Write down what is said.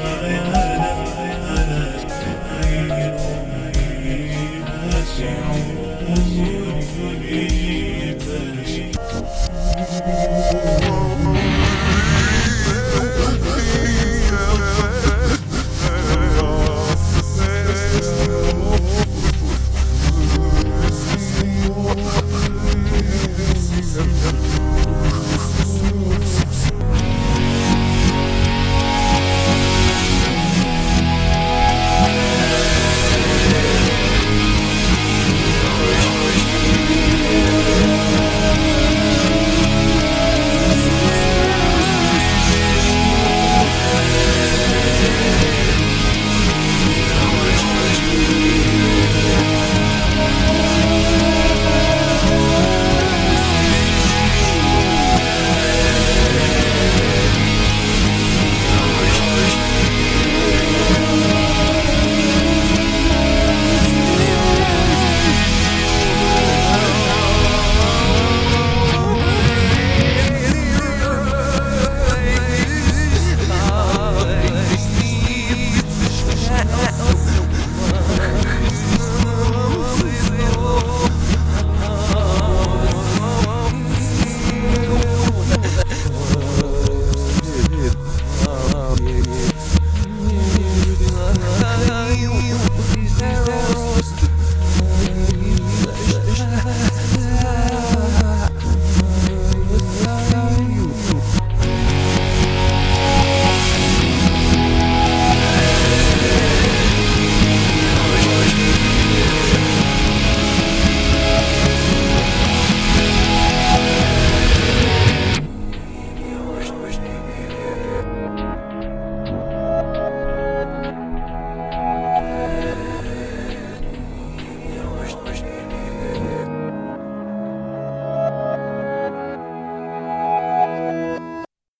It's